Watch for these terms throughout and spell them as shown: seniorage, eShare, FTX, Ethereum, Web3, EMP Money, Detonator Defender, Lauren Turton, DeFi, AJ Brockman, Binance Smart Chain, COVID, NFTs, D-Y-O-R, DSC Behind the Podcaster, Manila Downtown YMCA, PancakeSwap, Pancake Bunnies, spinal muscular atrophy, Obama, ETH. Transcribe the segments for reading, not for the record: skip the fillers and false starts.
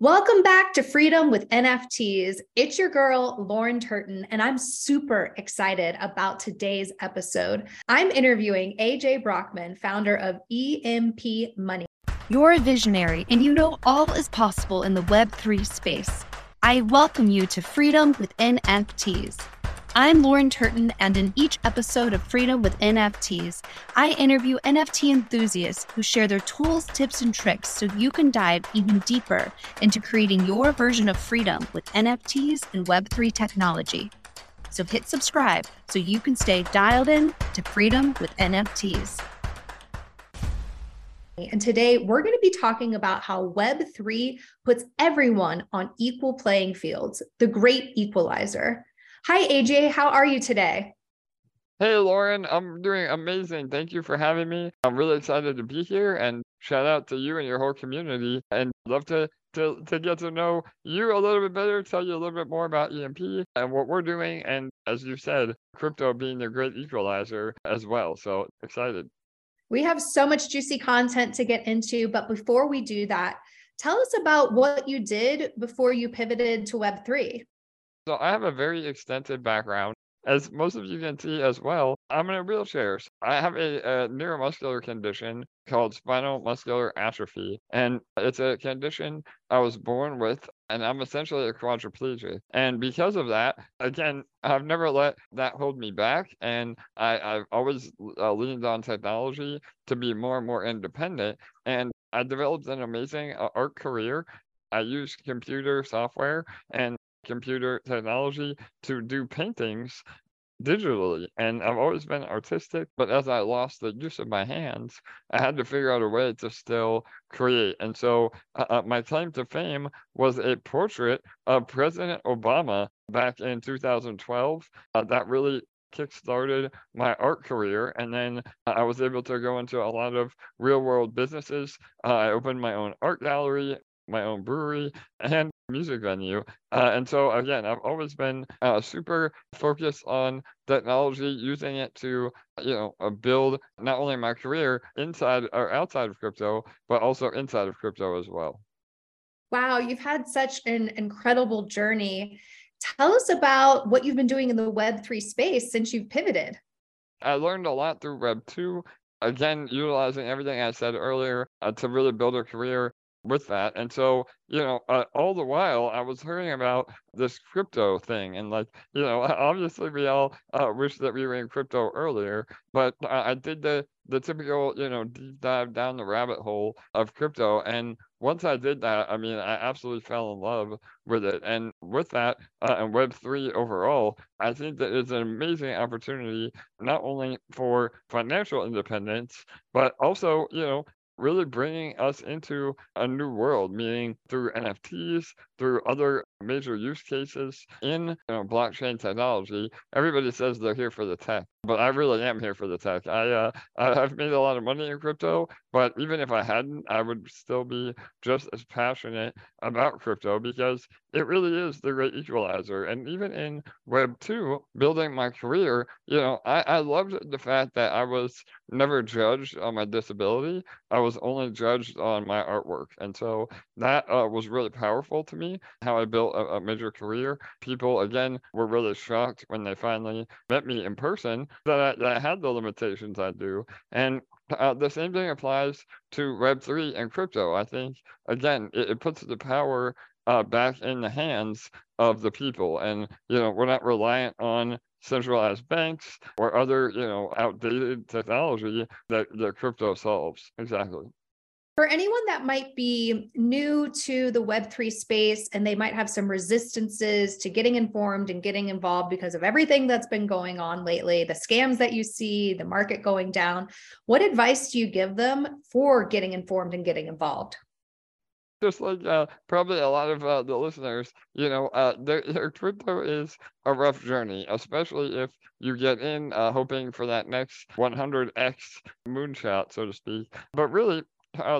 Welcome back to Freedom with NFTs. It's your girl, Lauren Turton, and I'm super excited about today's episode. I'm interviewing AJ Brockman, founder of EMP Money. You're a visionary and you know all is possible in the Web3 space. I welcome you to Freedom with NFTs. I'm Lauren Turton, and in each episode of Freedom with NFTs, I interview NFT enthusiasts who share their tools, tips, and tricks so you can dive even deeper into creating your version of freedom with NFTs and Web3 technology. So hit subscribe so you can stay dialed in to Freedom with NFTs. And today we're going to be talking about how Web3 puts everyone on equal playing fields, the great equalizer. Hi, AJ. How are you today? Hey, Lauren. I'm doing amazing. Thank you for having me. I'm really excited to be here, and shout out to you and your whole community. And love to get to know you a little bit better, tell you a little bit more about EMP and what we're doing. And as you said, crypto being the great equalizer as well. So excited. We have so much juicy content to get into, but before we do that, tell us about what you did before you pivoted to Web3. So I have a very extensive background. As most of you can see as well, I'm in a wheelchair. I have a neuromuscular condition called spinal muscular atrophy. And it's a condition I was born with, and I'm essentially a quadriplegic. And because of that, again, I've never let that hold me back. And I've always leaned on technology to be more and more independent. And I developed an amazing art career. I used computer software and computer technology to do paintings digitally. And I've always been artistic, but as I lost the use of my hands, I had to figure out a way to still create. And so my claim to fame was a portrait of President Obama back in 2012 that really kickstarted my art career. And then I was able to go into a lot of real world businesses. I opened my own art gallery, my own brewery, and music venue. And so again, I've always been super focused on technology, using it to, build not only my career inside or outside of crypto, but also inside of crypto as well. Wow. You've had such an incredible journey. Tell us about what you've been doing in the Web3 space since you've pivoted. I learned a lot through Web 2, again, utilizing everything I said earlier to really build a career with that. And so, all the while I was hearing about this crypto thing, and obviously we all wish that we were in crypto earlier, but I did the typical, deep dive down the rabbit hole of crypto. And once I did that, I absolutely fell in love with it. And with that, and Web3 overall, I think that it's an amazing opportunity, not only for financial independence, but also, really bringing us into a new world, meaning through NFTs, through other major use cases in blockchain technology. Everybody says they're here for the tech, but I really am here for the tech. I've made a lot of money in crypto, but even if I hadn't, I would still be just as passionate about crypto because it really is the great equalizer. And even in Web 2, building my career, I loved the fact that I was never judged on my disability. I was only judged on my artwork. And so that was really powerful to me, how I built a major career. People, again, were really shocked when they finally met me in person that I had the limitations I do. And the same thing applies to Web3 and crypto. I think, again, it puts the power back in the hands of the people. And, we're not reliant on centralized banks or other, outdated technology that crypto solves. Exactly. For anyone that might be new to the Web3 space and they might have some resistances to getting informed and getting involved because of everything that's been going on lately, the scams that you see, the market going down, what advice do you give them for getting informed and getting involved? Just like probably a lot of the listeners, their crypto is a rough journey, especially if you get in hoping for that next 100x moonshot, so to speak. But really,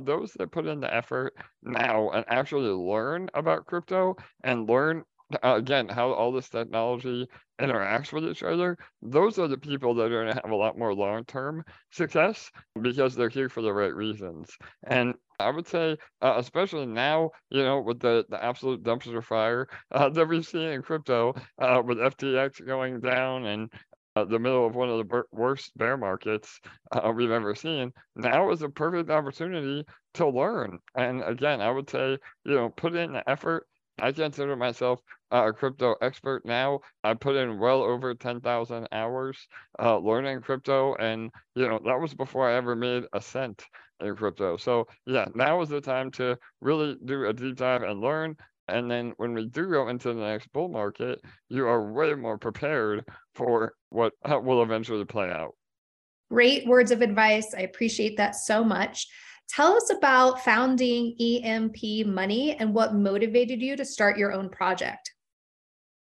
those that put in the effort now and actually learn about crypto and learn again how all this technology interacts with each other, those are the people that are going to have a lot more long-term success because they're here for the right reasons. And I would say, especially now, you know, with the absolute dumpster fire that we've seen in crypto, with FTX going down and the middle of one of the worst bear markets we've ever seen, now is a perfect opportunity to learn. And again, I would say, you know, put in the effort. I consider myself a crypto expert now. I put in well over 10,000 hours learning crypto, and you know, that was before I ever made a cent in crypto. So yeah, now is the time to really do a deep dive and learn. And then when we do go into the next bull market, you are way more prepared for what will eventually play out. Great words of advice. I appreciate that so much. Tell us about founding EMP Money and what motivated you to start your own project.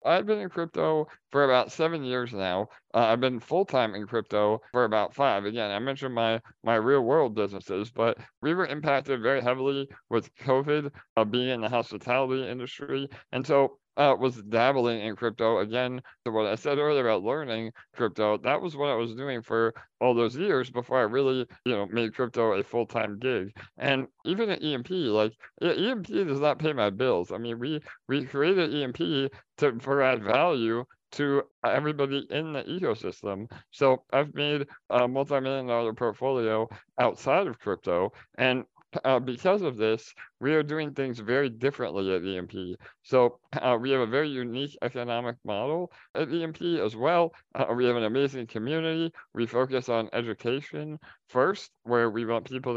I've been in crypto for about 7 years now. I've been full-time in crypto for about 5. Again, I mentioned my real-world businesses, but we were impacted very heavily with COVID, being in the hospitality industry. And so was dabbling in crypto. Again, to what I said earlier about learning crypto, that was what I was doing for all those years before I really, you know, made crypto a full-time gig. And even at EMP, like, EMP does not pay my bills. I mean, we created EMP to provide value to everybody in the ecosystem. So I've made a multi-million-dollar portfolio outside of crypto. And because of this, we are doing things very differently at EMP. So we have a very unique economic model at EMP as well. We have an amazing community. We focus on education first, where we want people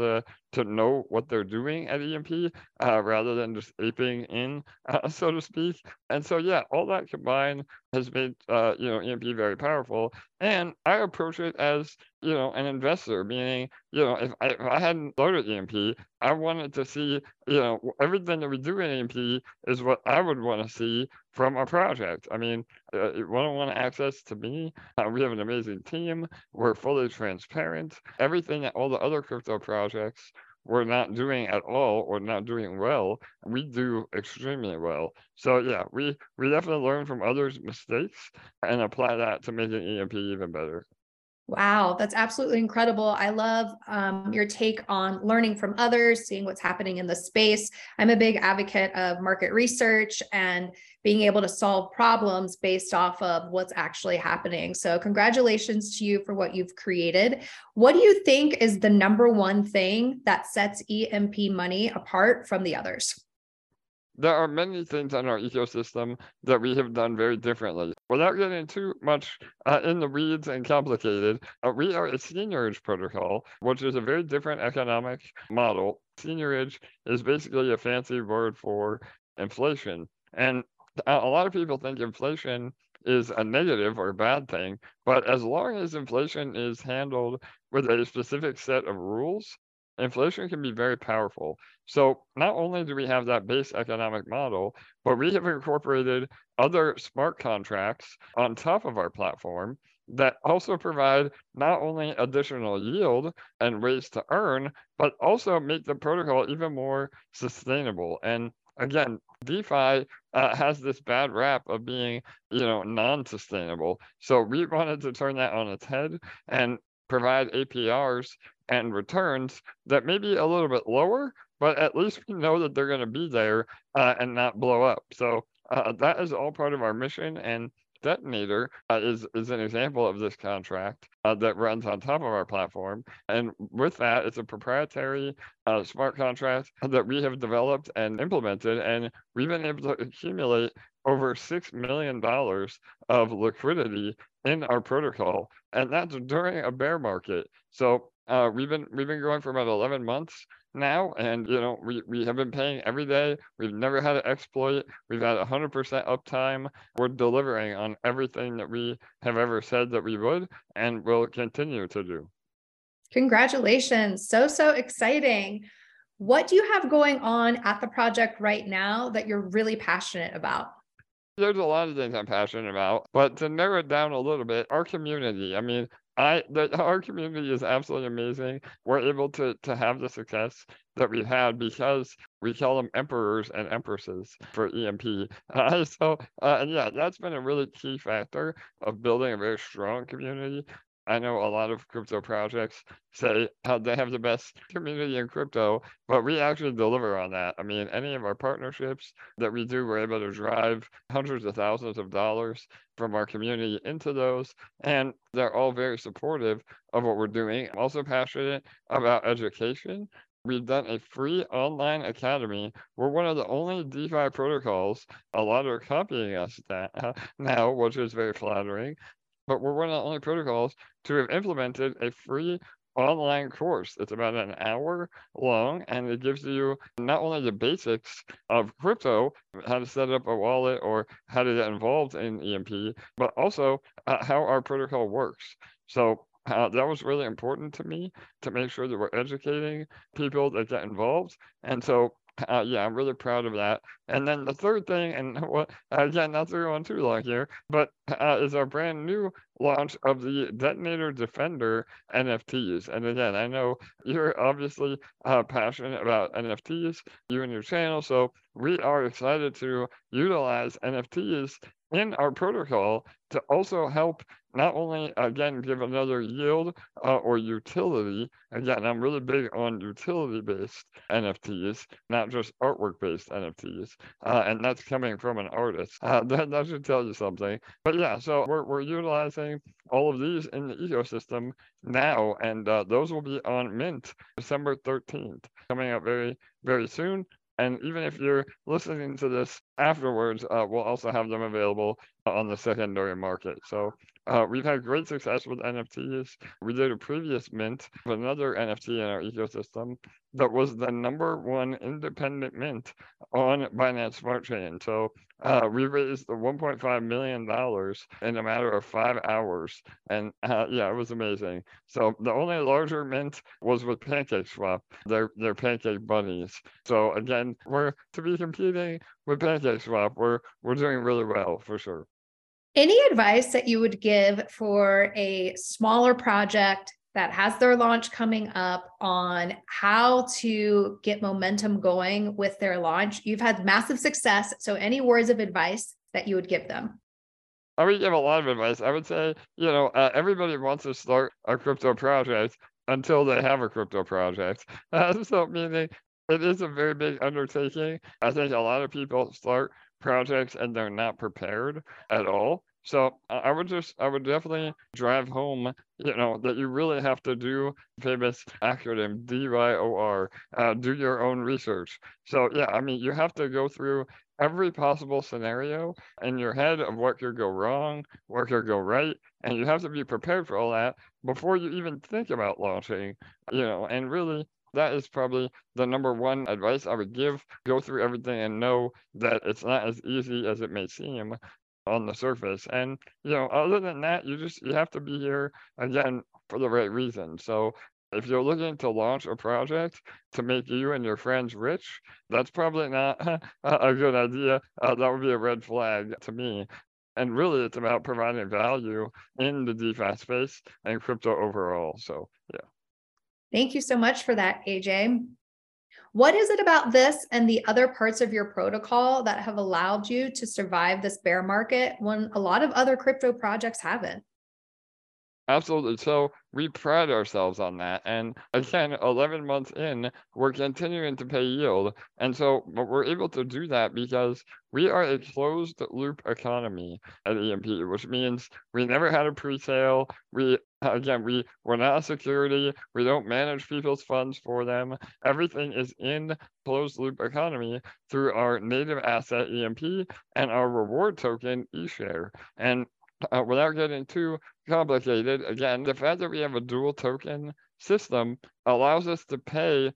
to know what they're doing at EMP rather than just aping in, so to speak. And so, yeah, all that combined has made you know, EMP very powerful. And I approach it as, you know, an investor, meaning, you know, if I hadn't started EMP, I wanted to see, you know, everything that we do in EMP is what I would want to see from a project. I mean, one-on-one access to me. We have an amazing team. We're fully transparent. Everything that all the other crypto projects were not doing at all or not doing well, we do extremely well. So yeah, we definitely learn from others' mistakes and apply that to making EMP even better. Wow, that's absolutely incredible. I love your take on learning from others, seeing what's happening in the space. I'm a big advocate of market research and being able to solve problems based off of what's actually happening. So congratulations to you for what you've created. What do you think is the number one thing that sets EMP Money apart from the others? There are many things in our ecosystem that we have done very differently. Without getting too much in the weeds and complicated, we are a seniorage protocol, which is a very different economic model. Seniorage is basically a fancy word for inflation. And a lot of people think inflation is a negative or a bad thing, but as long as inflation is handled with a specific set of rules, inflation can be very powerful. So not only do we have that base economic model, but we have incorporated other smart contracts on top of our platform that also provide not only additional yield and ways to earn, but also make the protocol even more sustainable. And again, DeFi has this bad rap of being, you know, non-sustainable. So we wanted to turn that on its head and provide APRs and returns that may be a little bit lower, but at least we know that they're going to be there and not blow up. So that is all part of our mission. And Detonator is an example of this contract that runs on top of our platform. And with that, it's a proprietary smart contract that we have developed and implemented. And we've been able to accumulate over $6 million of liquidity in our protocol. And that's during a bear market. So we've been going for about 11 months now, and you know, we have been paying every day. We've never had an exploit. We've had 100% uptime. We're delivering on everything that we have ever said that we would and will continue to do. Congratulations. So exciting. What do you have going on at the project right now that you're really passionate about? There's a lot of things I'm passionate about, but to narrow it down a little bit, our community, I mean, our community is absolutely amazing. We're able to have the success that we've had because we call them emperors and empresses for EMP. And yeah, that's been a really key factor of building a very strong community. I know a lot of crypto projects say how they have the best community in crypto, but we actually deliver on that. I mean, any of our partnerships that we do, we're able to drive hundreds of thousands of dollars from our community into those, and they're all very supportive of what we're doing. I'm also passionate about education. We've done a free online academy. We're one of the only DeFi protocols. A lot are copying us now, which is very flattering, but we're one of the only protocols to have implemented a free online course. It's about an hour long, and it gives you not only the basics of crypto, how to set up a wallet or how to get involved in EMP, but also how our protocol works. So that was really important to me, to make sure that we're educating people that get involved. And so, yeah, I'm really proud of that. And then the third thing, and what, again, not to go on too long here, but is our brand new launch of the Detonator Defender NFTs. And again, I know you're obviously passionate about NFTs, you and your channel. So we are excited to utilize NFTs in our protocol to also help not only, again, give another yield or utility. Again, I'm really big on utility-based NFTs, not just artwork-based NFTs, and that's coming from an artist. That should tell you something. But yeah, so we're utilizing all of these in the ecosystem now, and those will be on Mint December 13th, coming up very, very soon. And even if you're listening to this afterwards, we'll also have them available on the secondary market. So we've had great success with NFTs. We did a previous mint of another NFT in our ecosystem that was the #1 independent mint on Binance Smart Chain. So we raised $1.5 million in a matter of 5 hours. And yeah, it was amazing. So the only larger mint was with PancakeSwap, their Pancake Bunnies. So again, we're to be competing with PancakeSwap. We're doing really well, for sure. Any advice that you would give for a smaller project that has their launch coming up on how to get momentum going with their launch? You've had massive success. So any words of advice that you would give them? I would give a lot of advice. I would say, you know, everybody wants to start a crypto project until they have a crypto project. So meaning it is a very big undertaking. I think a lot of people start projects and they're not prepared at all. So I would definitely drive home, you know, that you really have to do famous acronym D-Y-O-R, do your own research. So yeah, I mean, you have to go through every possible scenario in your head of what could go wrong, what could go right, and you have to be prepared for all that before you even think about launching, you know, and really, that is probably the #1 advice I would give. Go through everything and know that it's not as easy as it may seem on the surface. And, you know, other than that, you have to be here, again, for the right reason. So if you're looking to launch a project to make you and your friends rich, that's probably not a good idea. That would be a red flag to me. And really, it's about providing value in the DeFi space and crypto overall. So, yeah. Thank you so much for that, AJ. What is it about this and the other parts of your protocol that have allowed you to survive this bear market when a lot of other crypto projects haven't? Absolutely. So we pride ourselves on that. And again, 11 months in, we're continuing to pay yield. And so we're able to do that because we are a closed loop economy at EMP, which means we never had a pre-sale. We're not a security. We don't manage people's funds for them. Everything is in closed loop economy through our native asset EMP and our reward token eShare. And without getting too complicated, again, the fact that we have a dual token system allows us to pay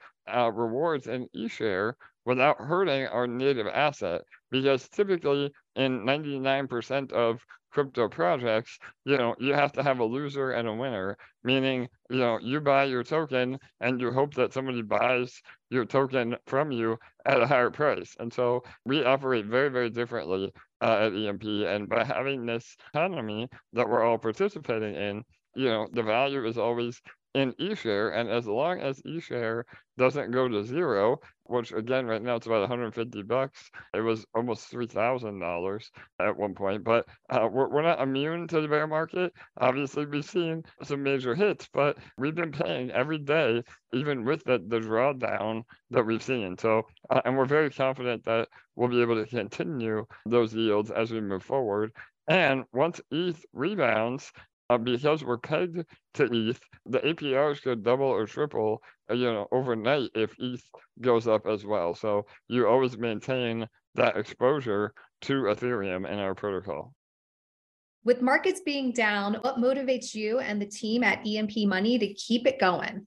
rewards in eShare without hurting our native asset, because typically in 99% of crypto projects, you know, you have to have a loser and a winner, meaning, you know, you buy your token and you hope that somebody buys your token from you at a higher price. And so we operate very, very differently at EMP. And by having this economy that we're all participating in, you know, the value is always in eShare. And as long as eShare doesn't go to zero, which again, right now it's about 150 bucks. It was almost $3,000 at one point, but we're not immune to the bear market. Obviously, we've seen some major hits, but we've been paying every day, even with the drawdown that we've seen. So, and we're very confident that we'll be able to continue those yields as we move forward. And once ETH rebounds, because we're pegged to ETH, the APRs could double or triple, you know, overnight if ETH goes up as well. So you always maintain that exposure to Ethereum in our protocol. With markets being down, what motivates you and the team at EMP Money to keep it going?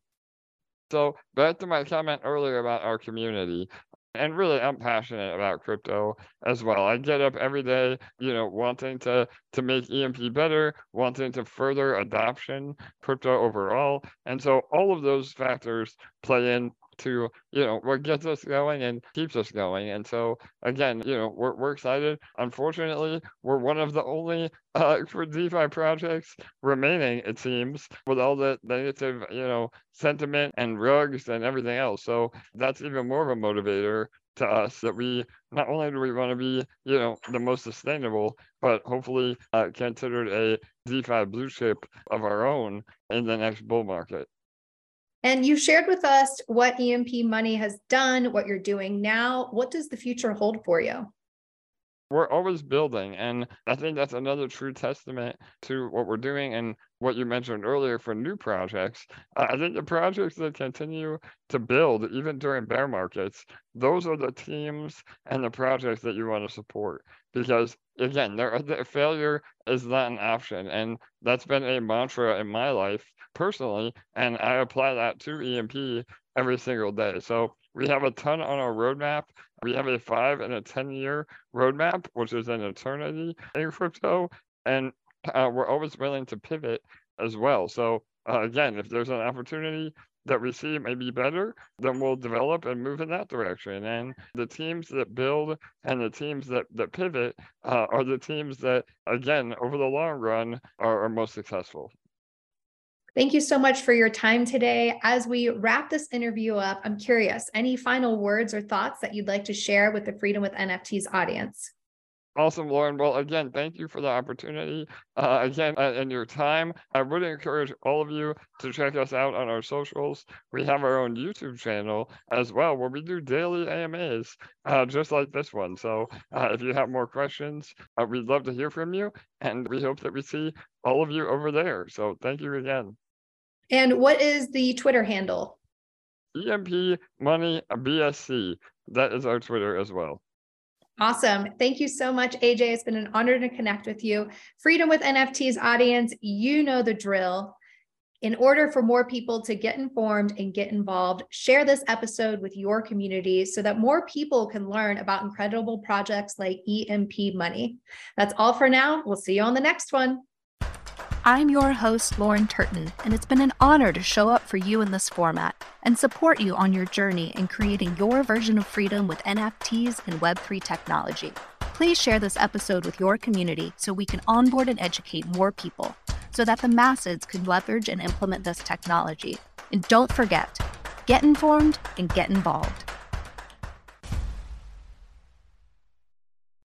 So back to my comment earlier about our community. And really, I'm passionate about crypto as well. I get up every day, you know, wanting to make EMP better, wanting to further adoption crypto overall. And so all of those factors play into, you know, what gets us going and keeps us going. And so again, you know, we're excited. Unfortunately, we're one of the only DeFi projects remaining, it seems, with all the negative, you know, sentiment and rugs and everything else. So that's even more of a motivator to us, that we not only do we want to be, you know, the most sustainable, but hopefully considered a DeFi blue chip of our own in the next bull market. And you shared with us what EMP Money has done, what you're doing now. What does the future hold for you? We're always building. And I think that's another true testament to what we're doing and what you mentioned earlier for new projects. I think the projects that continue to build, even during bear markets, those are the teams and the projects that you want to support. Because again, the failure is not an option. And that's been a mantra in my life personally. And I apply that to EMP every single day. So we have a ton on our roadmap. We have a 5- and 10-year roadmap, which is an eternity in crypto. And we're always willing to pivot as well. So again, if there's an opportunity that we see may be better, then we'll develop and move in that direction. And the teams that build and the teams that pivot are the teams that, again, over the long run are most successful. Thank you so much for your time today. As we wrap this interview up, I'm curious, any final words or thoughts that you'd like to share with the Freedom with NFTs audience? Awesome, Lauren. Well, again, thank you for the opportunity, and your time. I would encourage all of you to check us out on our socials. We have our own YouTube channel as well, where we do daily AMAs, just like this one. So if you have more questions, we'd love to hear from you, and we hope that we see all of you over there. So thank you again. And what is the Twitter handle? EMP Money BSC. That is our Twitter as well. Awesome. Thank you so much, AJ. It's been an honor to connect with you. Freedom with NFTs audience, you know the drill. In order for more people to get informed and get involved, share this episode with your community so that more people can learn about incredible projects like EMP Money. That's all for now. We'll see you on the next one. I'm your host, Lauren Turton, and it's been an honor to show up for you in this format and support you on your journey in creating your version of freedom with NFTs and Web3 technology. Please share this episode with your community so we can onboard and educate more people so that the masses can leverage and implement this technology. And don't forget, get informed and get involved.